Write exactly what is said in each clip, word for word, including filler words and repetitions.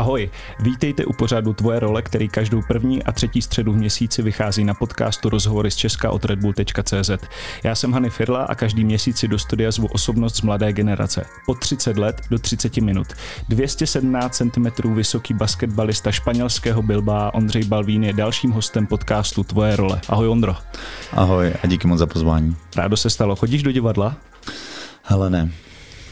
Ahoj, vítejte u pořadu Tvoje role, který každou první a třetí středu v měsíci vychází na podcastu Rozhovory z Česka od Red Bull tečka cé zet. Já jsem Hany Firla a každý měsíc si do studia zvu osobnost z mladé generace. Od třicet let do třicet minut. dvě stě sedmnáct centimetrů vysoký basketbalista španělského Bilbao Ondřej Balvín je dalším hostem podcastu Tvoje role. Ahoj Ondro. Ahoj a díky moc za pozvání. Rádo se stalo. Chodíš do divadla? Hele ne.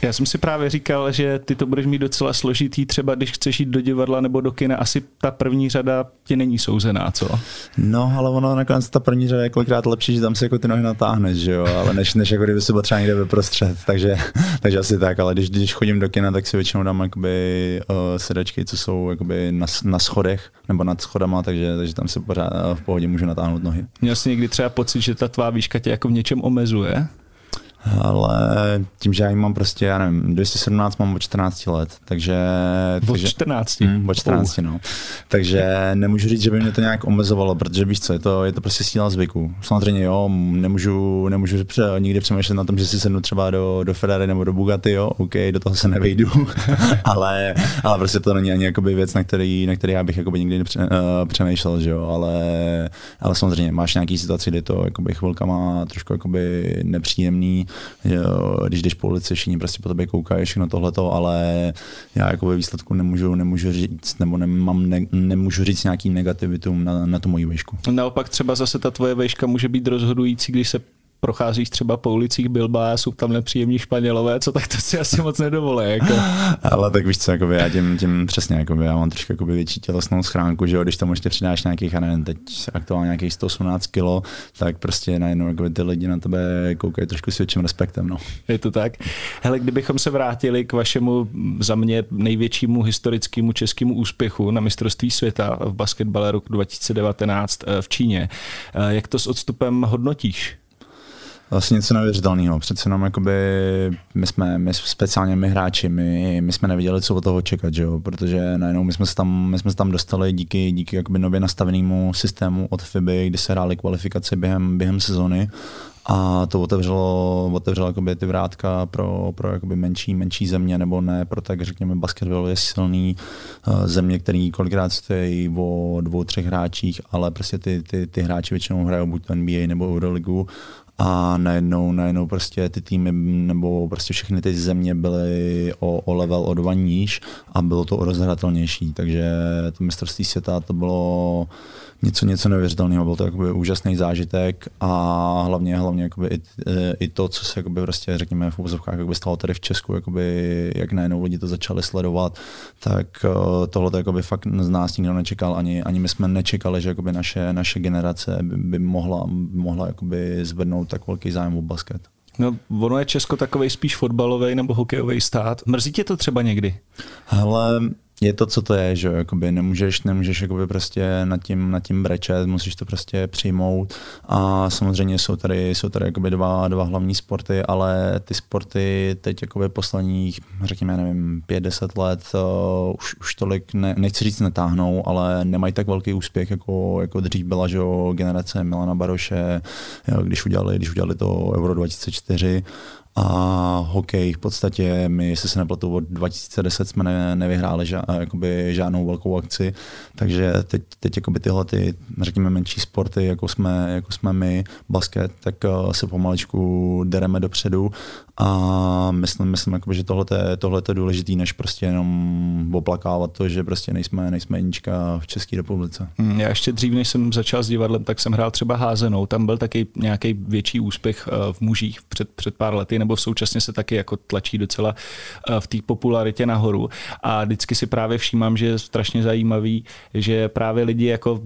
Já jsem si právě říkal, že ty to budeš mít docela složitý, třeba když chceš jít do divadla nebo do kina, asi ta první řada ti není souzená, co? No, ale ono nakonec ta první řada je kolikrát lepší, že tam si jako ty nohy natáhneš, že jo, ale než, než jako kdyby si byl třeba někde vyprostřed, takže, takže asi tak, ale když, když chodím do kina, tak si většinou dám jakoby uh, sedačky, co jsou jakoby na, na schodech nebo nad schodama, takže, takže tam si pořád uh, v pohodě můžu natáhnout nohy. Měl jsi někdy třeba pocit, že ta tvá výška tě jako v něčem omezuje? Ale tím, že já jim mám prostě, já nevím, dvě stě sedmnáct mám od čtrnáct let, takže... Od čtrnácti? Mm, od čtrnácti, uh. no. Takže nemůžu říct, že by mě to nějak omezovalo, protože víš co, je to, je to prostě síla zvyku. Samozřejmě jo, nemůžu, nemůžu nikdy přemýšlet na tom, že si sednu třeba do, do Ferrari nebo do Bugatti, jo, OK, do toho se nevejdu, ale, ale prostě to není ani jakoby věc, na který, na který já bych jakoby nikdy nepře, uh, přemýšlel, že jo, ale, ale samozřejmě máš nějaký situaci, kdy to jakoby chvilkama trošku jakoby nepříjemný, jo, když jdeš po ulici, všichni prostě po tobě koukají, všechno tohleto, ale já jako ve výsledku nemůžu, nemůžu říct, nebo nemám, ne, nemůžu říct nějaký negativitu na, na tu moji vejšku. Naopak třeba zase ta tvoje vejška může být rozhodující, když se procházíš třeba po ulicích Bilbao, jsou tam nepříjemní Španělové, co tak to si asi moc nedovolí. Jako. Ale tak víš co, jakoby, já tím, tím přesně, jakoby, já mám trošku jakoby větší tělesnou schránku, že jo, když tam ještě přidáš nějakých, já nevím, teď aktuálně nějakých sto osmnáct kilo, tak prostě najednou jakoby, ty lidi na tebe koukají trošku s větším respektem. No. Je to tak. Hele, kdybychom se vrátili k vašemu za mě největšímu historickému českému úspěchu na mistrovství světa v basketbale roku dva tisíce devatenáct v Číně, jak to s odstupem hodnotíš? Vlastně něco neuvěřitelného. Přece jenom jakoby, my jsme, my speciálně my hráči, my, my jsme nevěděli, co od toho čekat, že jo? Protože najednou my jsme se tam, my jsme se tam dostali díky, díky jakoby nově nastavenému systému od FIBY, kdy se hrály kvalifikace během, během sezony. A to otevřelo, otevřelo ty vrátka pro, pro menší, menší země, nebo ne, pro tak řekněme basketbal je silný země, který kolikrát stojí o dvou, třech hráčích, ale prostě ty, ty, ty hráči většinou hrajou buď N B A nebo Euroligu. A najednou, najednou prostě ty týmy nebo prostě všechny ty země byly o, o level o dva níž a bylo to rozhratelnější, takže to mistrovství světa to bylo něco, něco neuvěřitelného, byl to jakoby úžasný zážitek a hlavně, hlavně jakoby i, i to, co se jakoby prostě řekněme v úvozovkách jakoby stalo tady v Česku, jakoby, jak najednou lidi to začali sledovat, tak tohle to jakoby fakt z nás nikdo nečekal, ani, ani my jsme nečekali, že jakoby naše, naše generace by, by mohla, mohla jakoby zvednout tak velký zájem o basket. No, ono je Česko takovej spíš fotbalovej nebo hokejovej stát. Mrzí tě to třeba někdy? Hele, je to, co to je, že jakoby nemůžeš, nemůžeš jakoby prostě nad tím, nad tím brečet, musíš to prostě přijmout a samozřejmě jsou tady, jsou tady jakoby dva, dva hlavní sporty, ale ty sporty teď jakoby posledních, řekněme, nevím, pět, deset let uh, už, už tolik, ne, nechci říct netáhnou, ale nemají tak velký úspěch, jako, jako dřív byla, že jo, generace Milana Baroše, jo, když udělali, když udělali to Euro dva tisíce čtyři. A hokej v podstatě, my jestli se nepletu, od dva tisíce deset jsme ne, nevyhráli ža, jakoby žádnou velkou akci, takže teď, teď jakoby tyhle ty, řekněme, menší sporty, jako jsme, jako jsme my, basket, tak se pomaličku dereme dopředu a myslím, myslím jakoby, že tohle je důležitý, než prostě jenom oplakávat to, že prostě nejsme, nejsme jednička v České republice. Já ještě dřív, než jsem začal s divadlem, tak jsem hrál třeba házenou, tam byl taky nějaký větší úspěch v mužích před, před pár lety, nebo současně se taky jako tlačí docela v té popularitě nahoru. A vždycky si právě všímám, že je strašně zajímavý, že právě lidi jako,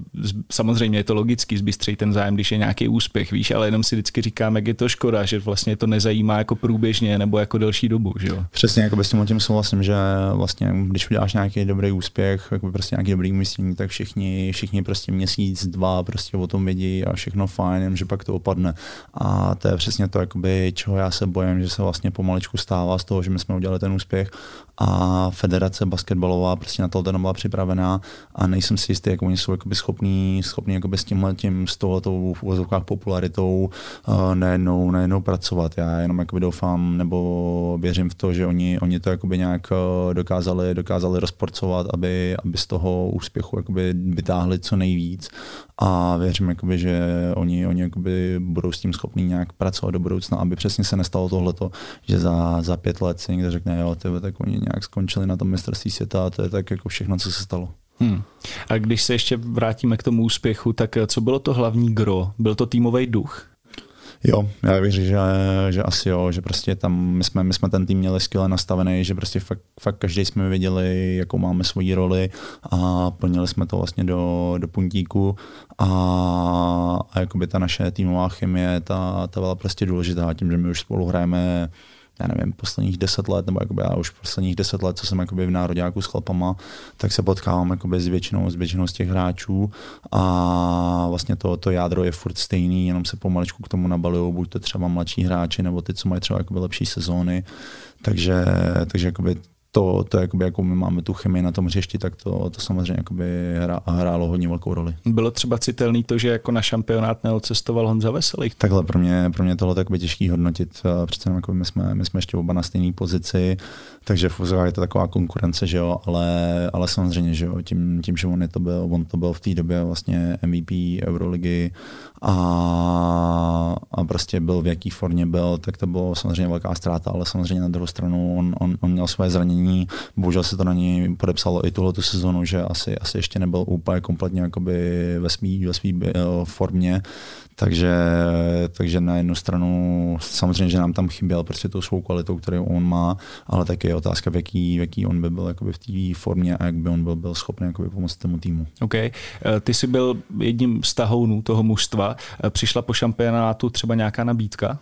samozřejmě je to logicky, zbystřejí ten zájem, když je nějaký úspěch, víš, ale jenom si vždycky říkám, jak je to škoda, že vlastně to nezajímá jako průběžně nebo jako delší dobu, že jo. Přesně, jako by s tím o tím souhlasím, že vlastně, když uděláš nějaký dobrý úspěch, jako prostě nějaký dobrý umístění, tak všichni, všichni prostě měsíc, dva prostě o tom vědí a všechno fajn, že pak to opadne. A to je přesně to, jakoby, čeho já se bojím. pojem, že se vlastně pomaličku stává z toho, že my jsme udělali ten úspěch a federace basketbalová prostě na to teda byla připravená a nejsem si jistý, jak oni jsou jakoby schopní, schopní jakoby s tímhletím, s tohletou v uvozovkách popularitou uh, najednou, najednou pracovat. Já jenom jakoby doufám nebo věřím v to, že oni, oni to jakoby nějak dokázali, dokázali rozporcovat, aby, aby z toho úspěchu jakoby vytáhli co nejvíc a věřím, jakoby, že oni, oni jakoby budou s tím schopní nějak pracovat do budoucna, aby přesně se nestalo tohleto, že za, za pět let si někdo řekne, jo, tyve, tak oni nějak skončili na tom mistrovství světa a to je tak jako všechno, co se stalo. Hmm. A když se ještě vrátíme k tomu úspěchu, tak co bylo to hlavní gro? Byl to týmový duch? Jo, já bych říct, že, že asi jo, že prostě tam my jsme, my jsme ten tým měli skvěle nastavený, že prostě fakt, fakt každý jsme věděli, jakou máme svoji roli a plnili jsme to vlastně do, do puntíku a, a jakoby ta naše týmová chemie, ta, ta byla prostě důležitá tím, že my už spolu hrajeme já nevím, posledních deset let, nebo jakoby já už posledních deset let, co jsem jakoby v nároďáku s chlapama, tak se potkávám jakoby s většinou, s většinou z těch hráčů a vlastně to, to jádro je furt stejný, jenom se pomaličku k tomu nabalují, buď to třeba mladší hráči, nebo ty, co mají třeba jakoby lepší sezóny, takže, takže jakoby to, to jakoby, jakou my máme tu chemii na tom hřišti, tak to, to samozřejmě jakoby hra, hrálo hodně velkou roli. Bylo třeba citelný to, že jako na šampionát neodcestoval Honza Veselý? Takhle, pro mě, pro mě tohle je těžký hodnotit. Přece jenom my jsme, my jsme ještě oba na stejné pozici, takže v úzovkách je to taková konkurence, že jo, ale, ale samozřejmě, že jo, tím, tím že on, je to byl, on to byl v té době vlastně M V P Euroligy a, a prostě byl v jaký formě byl, tak to bylo samozřejmě velká ztráta, ale samozřejmě na druhou stranu on, on, on měl své zranění. Bohužel se to na něj podepsalo i tuhle tu sezonu, že asi, asi ještě nebyl úplně kompletně ve svý, ve svý formě. Takže, takže na jednu stranu samozřejmě, že nám tam chyběl prostě tou svou kvalitou, kterou on má, ale taky je otázka, v jaký, v jaký on by byl jakoby v té formě a jak by on byl, byl schopný jakoby pomoct tomu týmu. OK. Ty jsi byl jedním z tahounů toho mužstva. Přišla po šampionátu třeba nějaká nabídka?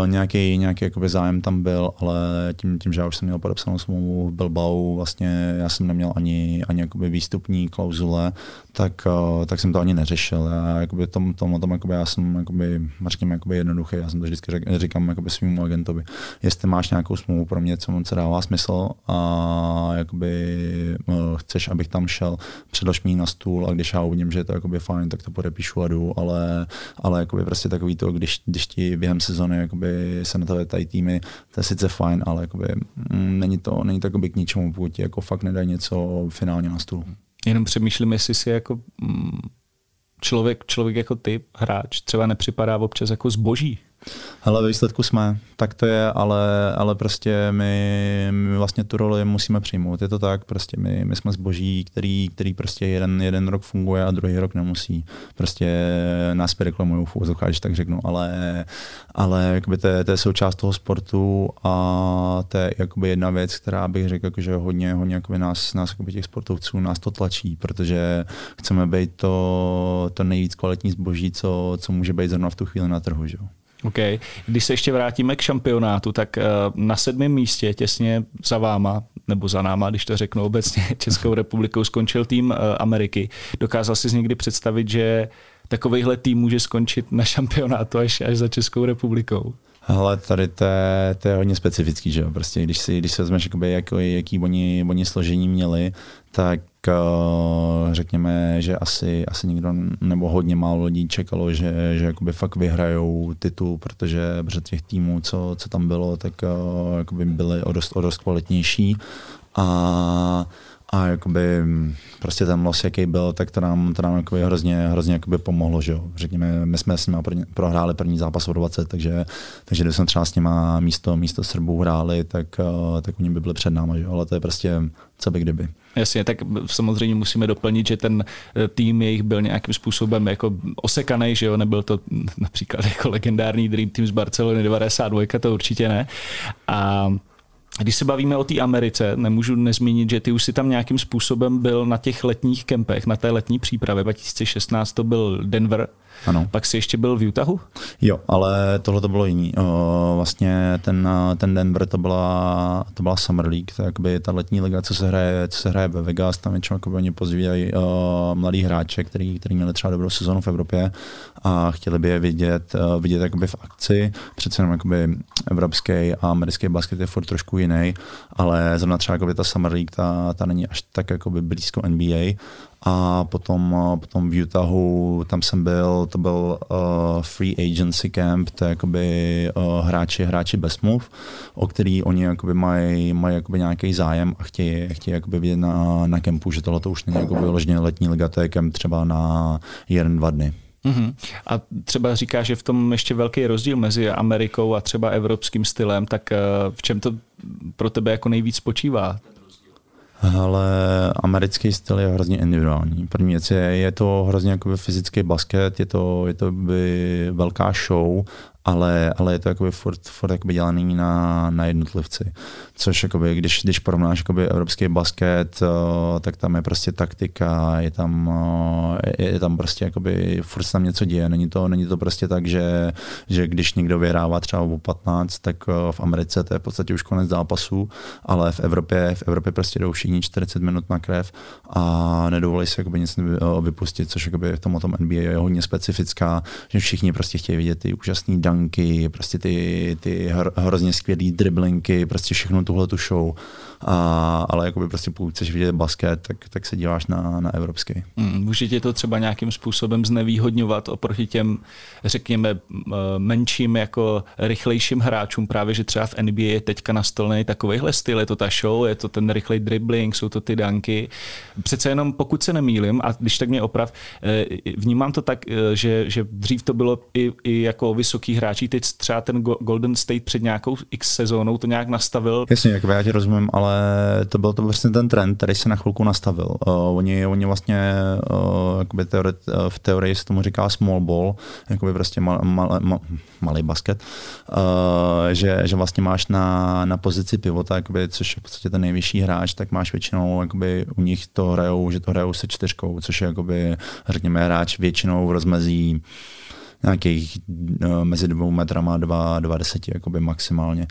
Uh, nějaký, nějaký jakoby zájem tam byl, ale tím, tím, že já už jsem měl podepsanou smlouvu v Bilbao, vlastně já jsem neměl ani, ani jakoby výstupní klauzule, tak, uh, tak jsem to ani neřešil. Já jakoby tom, tom, tom jakoby já jsem jakoby, řekněme, jakoby jednoduchý, já jsem to vždycky řek, říkám jakoby svýmu agentovi, jestli máš nějakou smlouvu pro mě, co mu se dává smysl a jakoby, uh, chceš, abych tam šel, předlož mi na stůl a když já uvidím, že je to jakoby fajn, tak to podepíšu a jdu, ale, ale jakoby prostě takový to, když, když ti během sezony jakoby, se na to tady týmy, to je sice fajn, ale jakoby, m, není to, není to jakoby, k ničemu, pokud ti jako, fakt nedají něco finálně na stůl. Jenom přemýšlím, jestli si jako m, člověk, člověk jako ty, hráč, třeba nepřipadá občas jako zboží. Hele, ve výsledku jsme, tak to je, ale, ale prostě my, my vlastně tu roli musíme přijmout, je to tak, prostě my, my jsme zboží, který, který prostě jeden, jeden rok funguje a druhý rok nemusí, prostě nás reklamují v úzokách, když tak řeknu, ale, ale jakoby to, je, to je součást toho sportu a to je jakoby jedna věc, která bych řekl, že hodně, hodně jakoby nás, nás jakoby těch sportovců, nás to tlačí, protože chceme být to, to nejvíc kvalitní zboží, co, co může být zrovna v tu chvíli na trhu, že jo. OK. Když se ještě vrátíme k šampionátu, tak na sedmém místě těsně za váma, nebo za náma, když to řeknu obecně, Českou republikou skončil tým Ameriky. Dokázal jsi někdy představit, že takovejhle tým může skončit na šampionátu až, až za Českou republikou? Hele, tady to je, to je hodně specifický, že jo? Prostě když si, když si vezmeš, jakoby, jako, jaký oni, oni složení měli, tak řekněme, že asi, asi nikdo nebo hodně málo lidí čekalo, že, že jakoby fakt vyhrajou titul, protože před těch týmů, co, co tam bylo, tak jakoby byly o dost, o dost kvalitnější. A A jakoby prostě ten los, jaký byl, tak to nám, to nám jakoby hrozně, hrozně jakoby pomohlo, že jo. Řekněme, my jsme s nima prohráli první zápas o dvacet, takže, takže když jsme třeba s nima místo, místo Srbů hráli, tak, tak oni by byli před náma, že jo, ale to je prostě co by kdyby. Jasně, tak samozřejmě musíme doplnit, že ten tým jejich byl nějakým způsobem jako osekaný, že jo, nebyl to například jako legendární Dream Team z Barcelony devadesát dva, to určitě ne. A Když se bavíme o té Americe, nemůžu nezmínit, že ty už si tam nějakým způsobem byl na těch letních kempech, na té letní přípravě. dva tisíce šestnáct to byl Denver, ano. Pak jsi ještě byl v Utahu? Jo, ale tohle to bylo jiný. Vlastně ten, ten Denver, to byla, to byla Summer League, to jakoby ta letní liga, co se hraje, co se hraje ve Vegas, tam většinou oni pozvívají mladí hráče, který, který měli třeba dobrou sezonu v Evropě a chtěli by je vidět, vidět jakoby v akci. Přece jenom jakoby evropský a americký basket je furt trošku jiný, ale zrovna třeba jakoby ta Summer League, ta, ta není až tak jakoby blízko N B A. A potom, potom v Utahu, tam jsem byl, to byl uh, free agency camp, to je jakoby uh, hráči, hráči bez smluv, o který oni jakoby mají, mají jakoby nějaký zájem a chtějí, chtějí jakoby vidět na, na kempu, že tohle to už není jakoby vyloženě letní liga, to je kemp třeba na jeden, dva dny. Uhum. A třeba říkáš, že v tom ještě velký rozdíl mezi Amerikou a třeba evropským stylem, tak uh, v čem to pro tebe jako nejvíc spočívá? Ale americký styl je hrozně individuální. První věc je, je to hrozně jakoby fyzický basket, je to, je to by velká show, ale, ale je to jakoby furt, furt jakoby dělaný na, na jednotlivci. Což jakoby, když, když porovnáš jakoby evropský basket, tak tam je prostě taktika, je tam, je tam prostě jakoby furt tam něco děje. Není to, není to prostě tak, že, že když někdo vyhrává třeba o patnáct, tak v Americe to je v podstatě už konec zápasu, ale v Evropě, v Evropě prostě jdou všichni čtyřicet minut na krev a nedovolí se jakoby nic vypustit, což jakoby v tom, tom N B A je hodně specifická, že všichni prostě chtějí vidět ty úžasný dunk, prostě ty, ty hrozně skvělý driblinky, prostě všechno tuhle tu show. A, ale jakoby prostě pokud chceš vidět basket, tak, tak se díváš na, na evropský. Hmm, může tě to třeba nějakým způsobem znevýhodňovat oproti těm, řekněme, menším, jako rychlejším hráčům, právě že třeba v N B A je teďka nastolený takovejhle styl, je to ta show, je to ten rychlej dribbling, jsou to ty danky. Přece jenom pokud se nemýlim, a když tak mě oprav, vnímám to tak, že, že dřív to bylo i, i jako vysoký hráči, teď třeba ten Golden State před nějakou x sezónou to nějak nastavil. Jasně, jak já tě rozumím, ale to byl to vlastně ten trend, který se na chvilku nastavil. Uh, oni, oni vlastně uh, jakoby teori, uh, v teorii se tomu říká small ball, jakoby prostě mal, mal, mal, malý basket, uh, že, že vlastně máš na, na pozici pivota, jakoby, což je v podstatě ten nejvyšší hráč, tak máš většinou, jakoby u nich to hrajou, že to hrajou se čtyřkou, což je jakoby, řekněme, hráč většinou v rozmezí nějakých uh, mezi dvou metrama, dva, dva deseti, jakoby maximálně.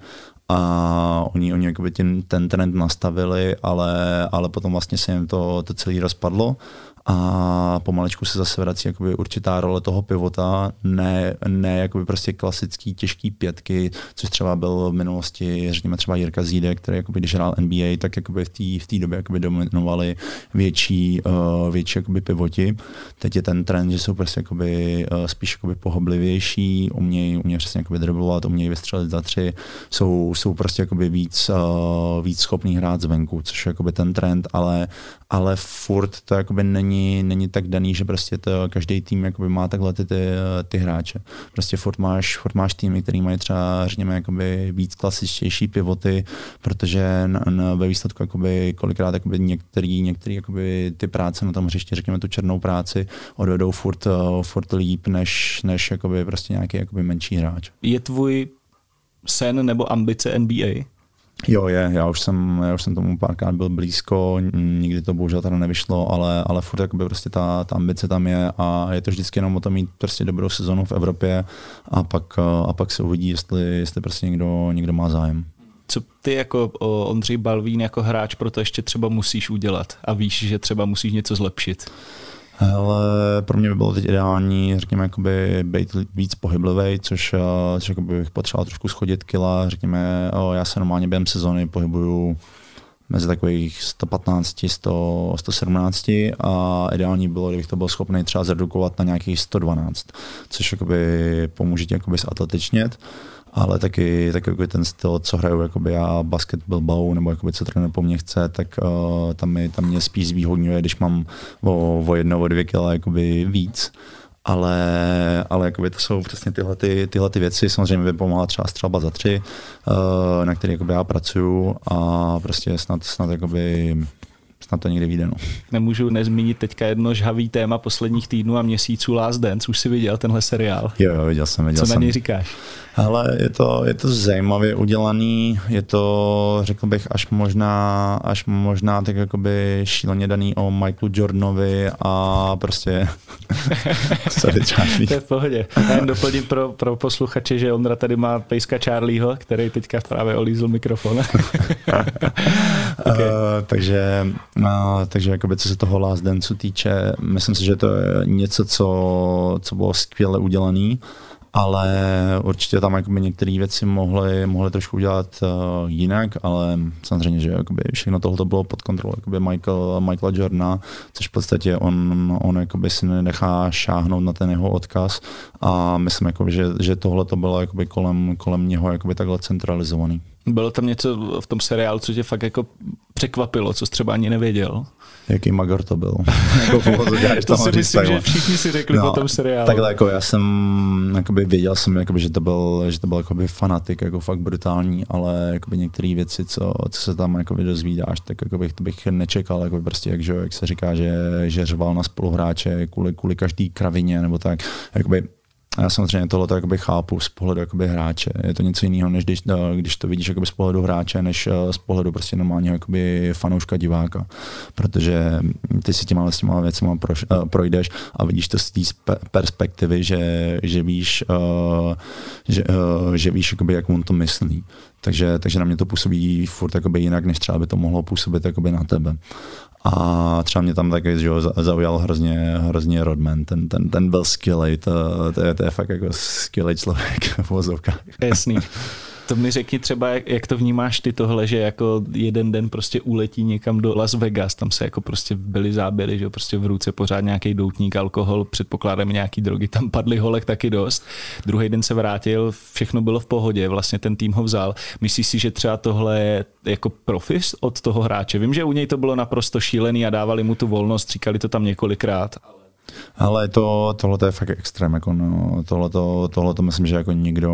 A oni, oni jakoby tím, ten trend nastavili, ale, ale potom vlastně se jim to, to celé rozpadlo a pomaličku se zase vrací jakoby určitá role toho pivota, ne, ne jakoby prostě klasický těžký pětky, což třeba byl v minulosti, řekněme třeba Jirka Zídek, který jakoby, když hrál N B A, tak jakoby v té v té době jakoby dominovali větší, uh, větší jakoby pivoti. Teď je ten trend, že jsou prostě jakoby, uh, spíš jakoby pohoblivější, umějí, umějí přesně jakoby driblovat, umějí vystřelit za tři, jsou, jsou prostě jakoby víc, uh, víc schopní hrát zvenku, což je jakoby ten trend, ale, ale furt to jakoby není není tak daný, že prostě to každý tým jakoby má takhle ty, ty, ty hráče. Prostě furt máš, furt máš týmy, který mají třeba, řekněme, jakoby víc klasičtější pivoty, protože na, na, ve výsledku jakoby kolikrát jakoby některý, některý jakoby ty práce na tom hřiště, řekněme tu černou práci, odvedou furt, furt líp než, než jakoby prostě nějaký jakoby menší hráč. Je tvůj sen nebo ambice N B A? Jo, je, já už jsem, já už jsem tomu párkrát byl blízko, nikdy to bohužel teda nevyšlo, ale, ale furt jakoby prostě ta, ta ambice tam je a je to vždycky jenom o tom mít prostě dobrou sezonu v Evropě a pak, a pak se uvidí, jestli, jestli prostě někdo, někdo má zájem. Co ty jako Ondřej Balvín jako hráč pro to ještě třeba musíš udělat a víš, že třeba musíš něco zlepšit? Ale pro mě by bylo teď ideální, řekněme, jakoby být víc pohyblivý, což, což jakoby bych potřeboval trošku schodit kila, řekněme, o, já se normálně během sezony pohybuju mezi takových sto patnáct, sto sedmnáct a ideální bylo, kdybych to byl schopný třeba zredukovat na nějakých sto dvanáct, což jakoby pomůže ti jakoby zatletičnět. Ale taky, taky ten styl, co hraju jakoby já basket Bilbao, nebo jakoby, co trenér po mně chce, tak uh, tam, mi, tam mě spíš zvýhodňuje, když mám o, o jedno, o dvě kila jakoby víc. Ale, ale jakoby to jsou přesně tyhle, ty, tyhle ty věci. Samozřejmě mi pomáhá třeba střelba za tři, uh, na který jakoby já pracuju a prostě snad, snad jakoby snad to někdy vyjde. No. Nemůžu nezmínit teďka jedno žhavý téma posledních týdnů a měsíců, Last Dance. Už jsi viděl tenhle seriál? Jo, jo, viděl jsem, viděl Co jsem. Na něj říkáš? Hele, je to, je to zajímavě udělaný, je to, řekl bych, až možná, až možná tak jakoby šíleně daný o Michaelu Jordanovi a prostě... To je v pohodě. Já jen doplním pro, pro posluchače, že Ondra tady má pejska Charlieho, který teďka právě olízl mikrofon. Okay. uh, takže, uh, takže jakoby, co se toho Last Danceu týče, myslím si, že to je něco, co, co bylo skvěle udělané, ale určitě tam jakoby některé věci mohly, mohly trošku udělat uh, jinak, ale samozřejmě, že jakoby všechno tohle bylo pod kontrolou jakoby Michael, Michaela Jordana, což v podstatě on, on jakoby si nechá šáhnout na ten jeho odkaz a myslím, jakoby, že, že tohle to bylo jakoby kolem, kolem něho jakoby takhle centralizovaný. Bylo tam něco v tom seriálu, co tě fakt jako překvapilo, co jsi třeba ani nevěděl? Jaký magor to byl. To si myslím, že všichni si řekli no, po tom seriálu. Takhle jako já jsem, jakoby věděl jsem, jakoby, že to byl, že to byl jakoby fanatik, jako fakt brutální, ale jakoby některé věci, co, co se tam jakoby dozvídáš, tak jakoby, to bych nečekal, jakoby prostě, jak, že, jak se říká, že, že řval na spoluhráče kvůli, kvůli každý kravině nebo tak, jakoby. A já samozřejmě tohleto jakoby chápu z pohledu jakoby hráče. Je to něco jiného, než když, když to vidíš jakoby z pohledu hráče, než z pohledu prostě normálního jakoby fanouška, diváka. Protože ty si těma, s těma věcma proš, projdeš a vidíš to z té perspektivy, že, že víš, že, že víš jakoby, jak on to myslí. Takže, takže na mě to působí furt jakoby jinak, než třeba by to mohlo působit jakoby na tebe. A třeba mě tam taky že zaujal hrozně, hrozně Rodman, ten, ten, ten byl skvělej, to, to, je, to je fakt jako skvělej člověk v vozovkách. Jasný. To mi řekni třeba, jak to vnímáš ty tohle, že jako jeden den prostě uletí někam do Las Vegas, tam se jako prostě byly záběry, že prostě v ruce pořád nějaký doutník, alkohol, předpokládám nějaký drogy, tam padly holek taky dost. Druhý den se vrátil, všechno bylo v pohodě, vlastně ten tým ho vzal. Myslíš si, že třeba tohle je jako profis od toho hráče? Vím, že u něj to bylo naprosto šílený a dávali mu tu volnost, říkali to tam několikrát. Ale to, tohleto je fakt extrém, jako no, tohleto, tohleto myslím, že jako nikdo,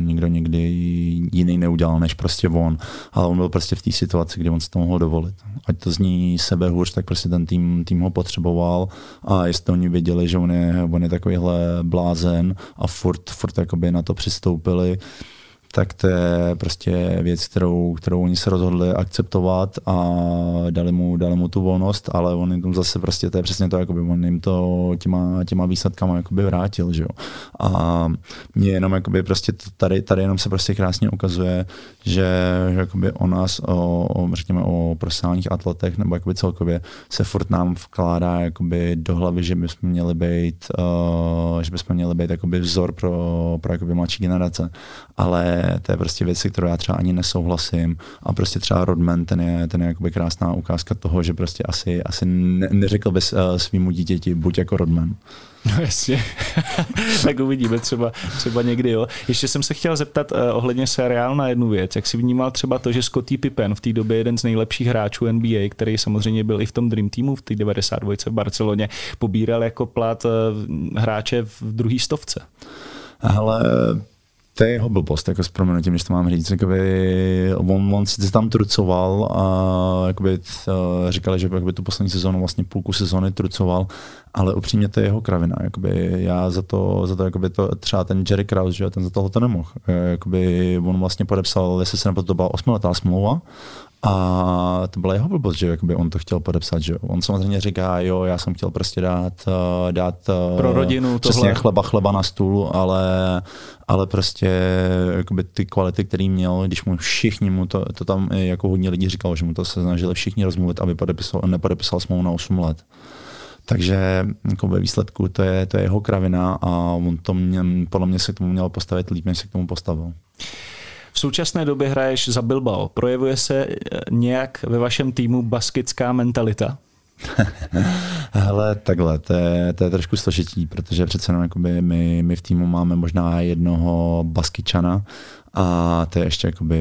nikdo nikdy jiný neudělal než prostě on, ale on byl prostě v té situaci, kdy on se to mohl dovolit. Ať to zní sebe hůř, tak prostě ten tým, tým ho potřeboval a jestli oni věděli, že on je, on je takovýhle blázen a furt, furt jakoby na to přistoupili, tak to je prostě věc, kterou, kterou oni se rozhodli akceptovat a dali mu, dali mu tu volnost, ale on jim zase prostě, to je přesně to, jakoby, on jim to těma, těma výsadkama jakoby vrátil, že jo. A mě jenom jakoby prostě tady, tady jenom se prostě krásně ukazuje, že jakoby o nás, o, o, řekněme o profesionálních atletech nebo jakoby celkově se furt nám vkládá jakoby do hlavy, že bychom měli být, uh, že bychom měli být jakoby vzor pro, pro jakoby mladší generace, ale to je prostě věci, kterou já třeba ani nesouhlasím a prostě třeba Rodman, ten je, ten je jakoby krásná ukázka toho, že prostě asi, asi ne, neřekl bys svýmu dítěti, buď jako Rodman. No jasně, tak uvidíme třeba, třeba někdy. Jo. Ještě jsem se chtěl zeptat uh, ohledně seriálu na jednu věc. Jak jsi vnímal třeba to, že Scottie Pippen, v té době jeden z nejlepších hráčů N B A, který samozřejmě byl i v tom Dream Teamu v té devadesát dva v Barceloně, pobíral jako plat uh, hráče v druhý stovce? Ale... To je jeho blbost, jako s proměnutím, když to mám říct. Jakoby, on, on si tam trucoval a jakoby, říkali, že jakoby, tu poslední sezónu, vlastně půlku sezóny trucoval, ale upřímně to je jeho kravina. Jakoby, já za to, za to, jakoby, to třeba ten Jerry Kraus, že ten za tohle to nemohl. Jakoby, on vlastně podepsal, jestli se nebo to byla osmiletá smlouva, a to byla jeho blbost, že jakoby on to chtěl podepsat, že on samozřejmě říká, jo, já jsem chtěl prostě dát, dát pro rodinu přesně chleba, chleba na stůl, ale, ale prostě jakoby ty kvality, který měl, když mu všichni, mu to, to tam jako hodně lidí říkalo, že mu to se snažili všichni rozmluvit, aby podepisal, nepodepisal smlouvu na osm let. Takže jako ve výsledku to je, to je jeho kravina a on to mě, podle mě se k tomu měl postavit líp, než se k tomu postavil. V současné době hraješ za Bilbao. Projevuje se nějak ve vašem týmu baskická mentalita? Hele, takhle, to je, to je trošku složitý, protože přece jenom my, my v týmu máme možná jednoho baskičana A to je ještě jakoby,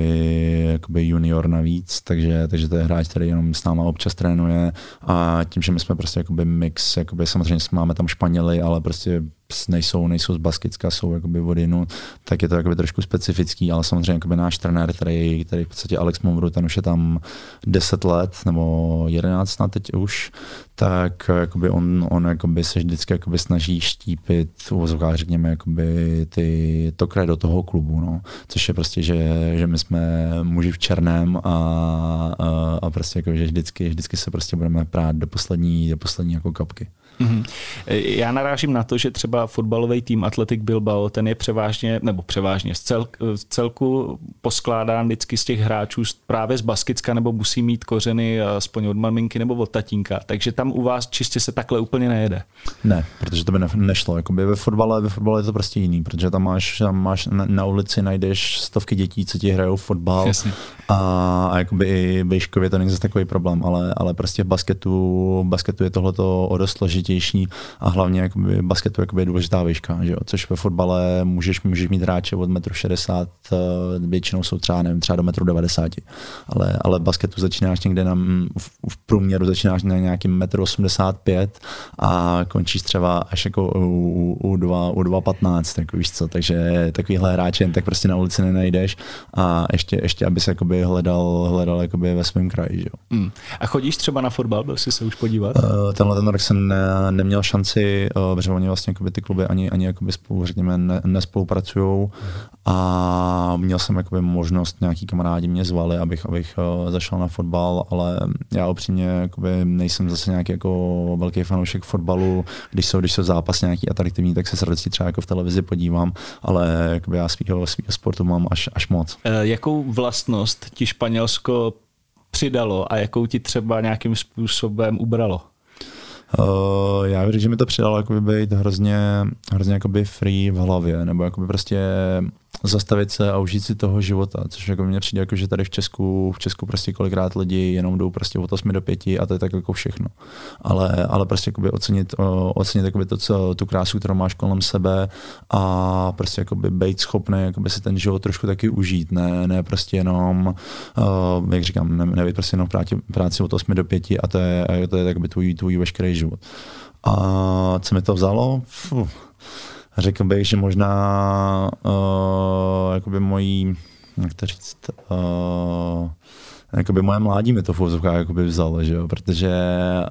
jakoby junior navíc, takže, takže to je hráč, který jenom s náma občas trénuje a tím, že my jsme prostě jakoby mix, jakoby samozřejmě máme tam Španěly, ale prostě nejsou, nejsou z Baskicka, jsou jakoby vodinu, tak je to jakoby trošku specifický, ale samozřejmě jakoby náš trenér, který, který v podstatě Alex Movru, ten už je tam deset let, nebo jedenáct snad teď už, tak jakoby on, on jakoby se vždycky jakoby snaží štípit, uvozovkách řekněme, jakoby ty, to kredo toho klubu, no. Což je prostě, že, že my jsme muži v černém a, a, a prostě jakoby, že vždycky, vždycky se prostě budeme prát do poslední, do poslední jako kapky. Mm-hmm. Já narážím na to, že třeba fotbalový tým Athletic Bilbao, ten je převážně, nebo převážně z cel, celku poskládán vždycky z těch hráčů právě z Baskicka, nebo musí mít kořeny aspoň od maminky nebo od tatínka. Takže tam u vás čistě se takhle úplně nejede. Ne, protože to by nešlo. Jakoby ve fotbale, ve fotbale je to prostě jiný, protože tam máš, tam máš na, na ulici najdeš stovky dětí, co ti hrajou fotbal. Jasně. A, a jakoby i bejškově to není takový problém, ale, ale prostě v basketu, basketu je tohleto o dost složitější a hlavně jakoby basketu jakoby je důležitá výška, že jo? Což ve fotbale můžeš, můžeš mít hráče od jedna šedesát metrů, většinou jsou třeba, nevím, třeba do jedna devadesát metrů, ale, ale v basketu začínáš někde na, v, v průměru začínáš na nějakým jedna osmdesát pět metrů a končíš třeba až jako u, u, u dva patnáct, tak víš co, takže takovýhle hráče jen tak prostě na ulici nenajdeš a ještě, ještě aby se jakoby hledal, hledal jakoby ve svém kraji. Že jo? Mm. A chodíš třeba na fotbal, byl jsi se už podívat? Uh, tenhle ten rok jsem ne, neměl šanci, uh, protože oni vlastně jakoby, ty kluby ani, ani jakoby spolu, řekněme, ne, nespolupracujou mm. a měl jsem jakoby možnost, nějaký kamarádi mě zvali, abych, abych uh, zašel na fotbal, ale já upřímně jakoby nejsem zase nějaký jako velký fanoušek fotbalu, když jsou, když jsou zápas nějaký atraktivní, tak se s radostí třeba jako v televizi podívám, ale jakoby já svýho, svýho sportu mám až, až moc. Uh, jakou vlastnost ti Španělsko přidalo a jakou ti třeba nějakým způsobem ubralo? Uh, já věřím, že mi to přidalo jakoby být hrozně, hrozně jakoby free v hlavě, nebo jakoby prostě zastavit se a užít si toho života, což jako mně přijde, jako, že tady v Česku, v Česku prostě kolikrát lidi jenom jdou prostě od osmi do pěti a to je tak jako všechno. Ale, ale prostě ocenit, ocenit to, co, tu krásu, kterou máš kolem sebe a prostě být schopný si ten život trošku taky užít, ne, ne prostě jenom, uh, jak říkám, ne, nebýt prostě jenom práci, práci od osmi do pěti a to je, a to je jakoby tvůj, tvůj veškerý život. A co mi to vzalo? Fuh. Řekl bych, že možná uh, jakoby mojí, jak to říct, uh, jakoby moje mládí mi to v úzovkách jakoby vzalo, že jo? Protože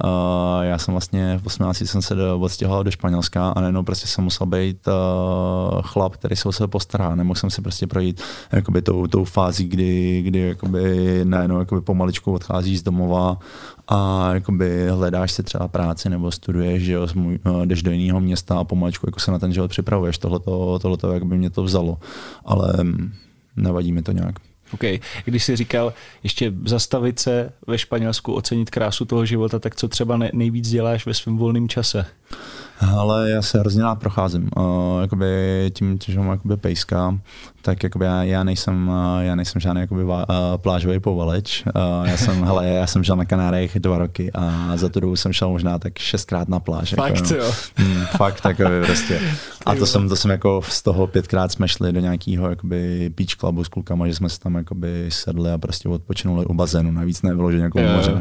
uh, já jsem vlastně v osmnácti jsem se do, odstěhoval do Španělska a najednou prostě jsem musel být uh, chlap, který se o sebe postará, nemohl jsem si prostě projít jakoby tou, tou fází, kdy, kdy jakoby, najednou jakoby pomaličku odcházíš z domova a jakoby hledáš si třeba práci nebo studuješ, že jo, jdeš do jiného města a pomaličku jako se na ten život připravuješ. Tohleto, tohleto jakoby mě to vzalo, ale nevadí mi to nějak. OK. Když jsi říkal ještě zastavit se ve Španělsku, ocenit krásu toho života, tak co třeba nejvíc děláš ve svém volném čase? Ale já se hrozně rád procházím. Uh, jakoby tím, že mám jakoby pejska, tak jakoby já, já, nejsem, já nejsem žádný jakoby vá, uh, plážový povaleč. Uh, já, jsem, hele, já jsem žil na Kanárech dva roky a za tu dobu jsem šel možná tak šestkrát na pláž. Fakt jako, jo? Mm, fakt takový prostě. A to jsem, to jsem jako z toho pětkrát jsme šli do nějakého jakoby beach clubu s klukama, že jsme se tam jakoby sedli a prostě odpočinuli u bazénu. Navíc nebylo, že nějakou moře. Uh,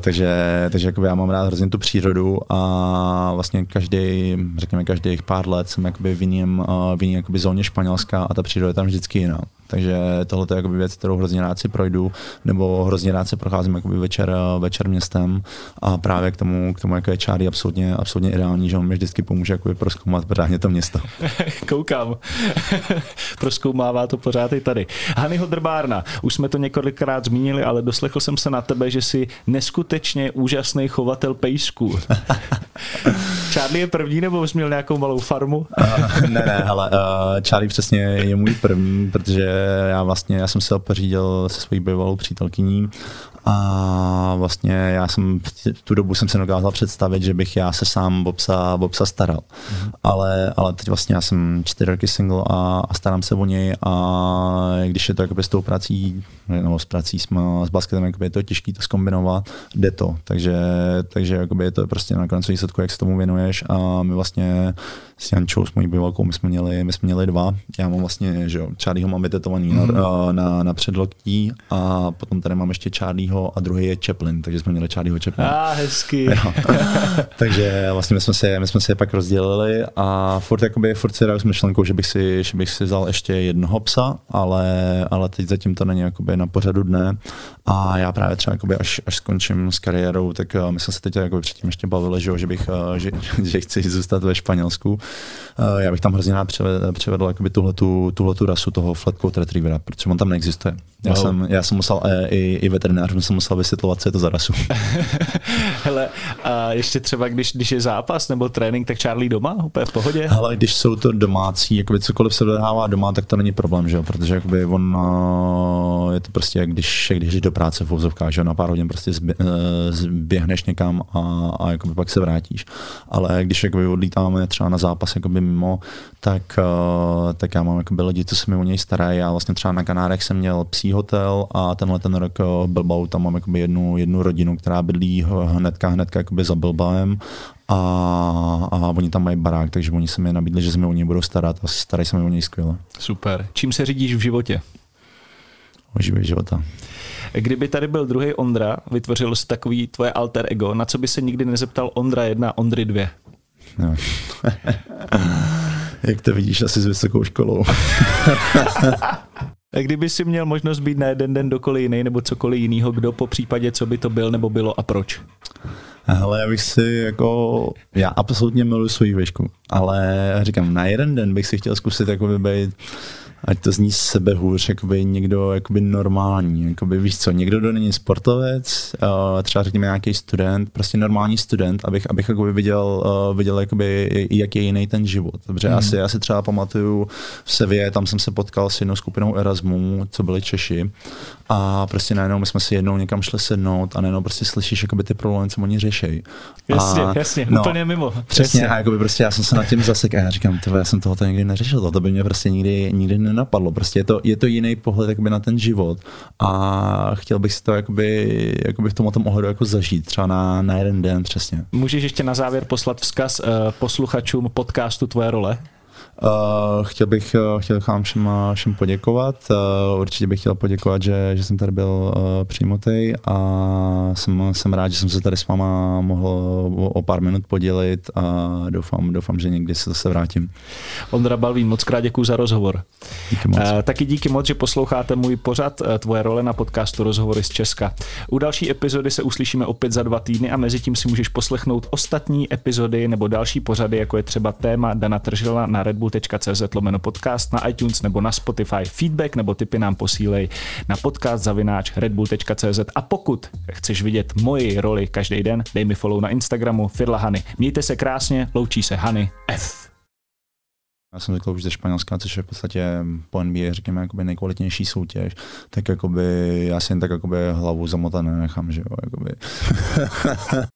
takže takže jakoby já mám rád hrozně tu přírodu a vlastně každý, řekněme každých pár let jsem jakoby v jiném, v jiné jakoby zóně Španělska a ta příroda je tam vždycky jiná. Takže tohle je jakoby věc, kterou hrozně rád si projdu, nebo hrozně rád se procházím jakoby večer, večer městem a právě k tomu, k tomu jako je Charlie absolutně, absolutně ideální, že on mi vždycky pomůže jakoby prozkoumat pořádně to město. Koukám. Prozkoumává to pořád i tady. Hanyho drbárna, už jsme to několikrát zmínili, ale doslechl jsem se na tebe, že jsi neskutečně úžasný chovatel pejsků. Charlie je první, nebo už měl nějakou malou farmu? uh, ne, ne, ale uh, Charlie přesně je můj první, protože já vlastně, já jsem se pořídil se svojí bývalou přítelkyní a vlastně já jsem v tu dobu jsem se dokázal představit, že bych já se sám Bobsa, Bobsa staral. Mm-hmm. Ale, ale teď vlastně já jsem čtyři roky single a, a starám se o něj, a když je to jakoby s tou prací, nebo s prací jsme, s basketem, jakoby je to těžké to zkombinovat, jde to. Takže, takže jakoby je to prostě nakonec výsledku, jak se tomu věnuješ, a my vlastně s Jančou, s mojí bývalkou, my jsme měli, my jsme měli dva. Já mám vlastně, že jo, Charlieho mám vytetovaný mm. na, na, na předloktí, a potom tady mám ještě Charlieho a druhý je Chaplin, takže jsme měli Charlieho Chaplin. Ah, hezky. Takže vlastně my jsme, se, my jsme se pak rozdělili a furt, jakoby, furt si dal s myšlenkou, že bych si, že bych si vzal ještě jednoho psa, ale, ale teď zatím to není jakoby na pořadu dne. A já právě třeba, jakoby, až, až skončím s kariérou, tak my jsme se teď jakoby, předtím ještě bavili, že, že, bych, že, že chci zůstat ve Španělsku. Já bych tam hrozně rád přivedl tuhletu rasu toho flat coat retrievera, protože on tam neexistuje. Já, wow. jsem, já jsem musel, i, i veterinářům jsem musel vysvětlovat, co je to za rasu. Hele, a ještě třeba, když, když je zápas nebo trénink, tak Charlie doma, úplně v pohodě? Hele, když jsou to domácí, jakoby cokoliv se dodává doma, tak to není problém, že jo, protože jakoby on, je to prostě, jak když, když jdeš do práce v vozovkách, že jo, na pár hodin prostě zbě, zběhneš někam a, a jakoby pak se vrátíš. Ale když jakoby odlítáme třeba na zápas jakoby mimo, tak, tak já mám jakoby lidi, co se mi o něj starají. Já vlastně třeba na Kanárech jsem měl psí hotel a tenhle ten rok v Bilbao tam mám jakoby jednu, jednu rodinu, která bydlí hnedka, hnedka jakoby za Bilbaem. A, a oni tam mají barák, takže oni se mi nabídli, že se mi o něj budou starat, a starají se mi o něj skvěle. Super. Čím se řídíš v životě? O živě života. Kdyby tady byl druhý Ondra, vytvořil jsi takový tvoje alter ego, na co by se nikdy nezeptal Ondra jedna, Ondry dvě? No. Jak to vidíš, asi s vysokou školou. Kdyby si měl možnost být na jeden den dokoli jiný nebo cokoliv jinýho, kdo po případě, co by to byl nebo bylo a proč? Hele, já bych si jako, já absolutně miluji svoji výšku, ale říkám, na jeden den bych si chtěl zkusit jakoby být, ať to zní sebe hůř, jakoby někdo jakoby normální, jakoby víš co, někdo, kdo není sportovec, třeba řekněme nějaký student, prostě normální student, abych, abych jakoby viděl, viděl jakoby, jak je jiný ten život. Dobře, hmm. asi, já si třeba pamatuju v Sevě, tam jsem se potkal s jednou skupinou Erasmu, co byli Češi, a prostě najednou my jsme si jednou někam šli sednout a najednou prostě slyšíš jakoby ty problémy, co oni řeší. Jasně, a, jasně, no, úplně mimo. Přesně, jasně. A jakoby prostě já jsem se nad tím zasek a já říkám, tebe, já jsem tohoto nikdy neřešil, to by mě prostě nikdy, nikdy nenapadlo. Prostě je to, je to jiný pohled jakoby na ten život a chtěl bych si to jakoby, jakoby v tomhle tom ohledu jako zažít, třeba na, na jeden den, přesně. Můžeš ještě na závěr poslat vzkaz uh, posluchačům podcastu Tvoje role? Uh, chtěl bych chtěl vám všem, všem poděkovat. Uh, určitě bych chtěl poděkovat, že, že jsem tady byl uh, přijmutý, a jsem, jsem rád, že jsem se tady s váma mohl o, o pár minut podělit, a doufám, doufám, že někdy se zase vrátím. Ondra Balvín, moc krát děkuji za rozhovor. Díky moc. Uh, taky díky moc, že posloucháte můj pořad Tvoje role na podcastu Rozhovory z Česka. U další epizody se uslyšíme opět za dva týdny a mezi tím si můžeš poslechnout ostatní epizody nebo další pořady, jako je třeba téma Dana Tržela na Red Bull tečka cz lomeno podcast, na iTunes nebo na Spotify. Feedback nebo tipy nám posílej na podcast zavináč redbull tečka cz, a pokud chceš vidět moji roli každý den, dej mi follow na Instagramu Firla Hany. Mějte se krásně, loučí se Hany F. Já jsem řekl už ze Španělska, což je v podstatě po N B A, řekněme, jakoby nejkvalitnější soutěž, tak jakoby já si jen tak jakoby hlavu zamotané nechám, že jo, jakoby.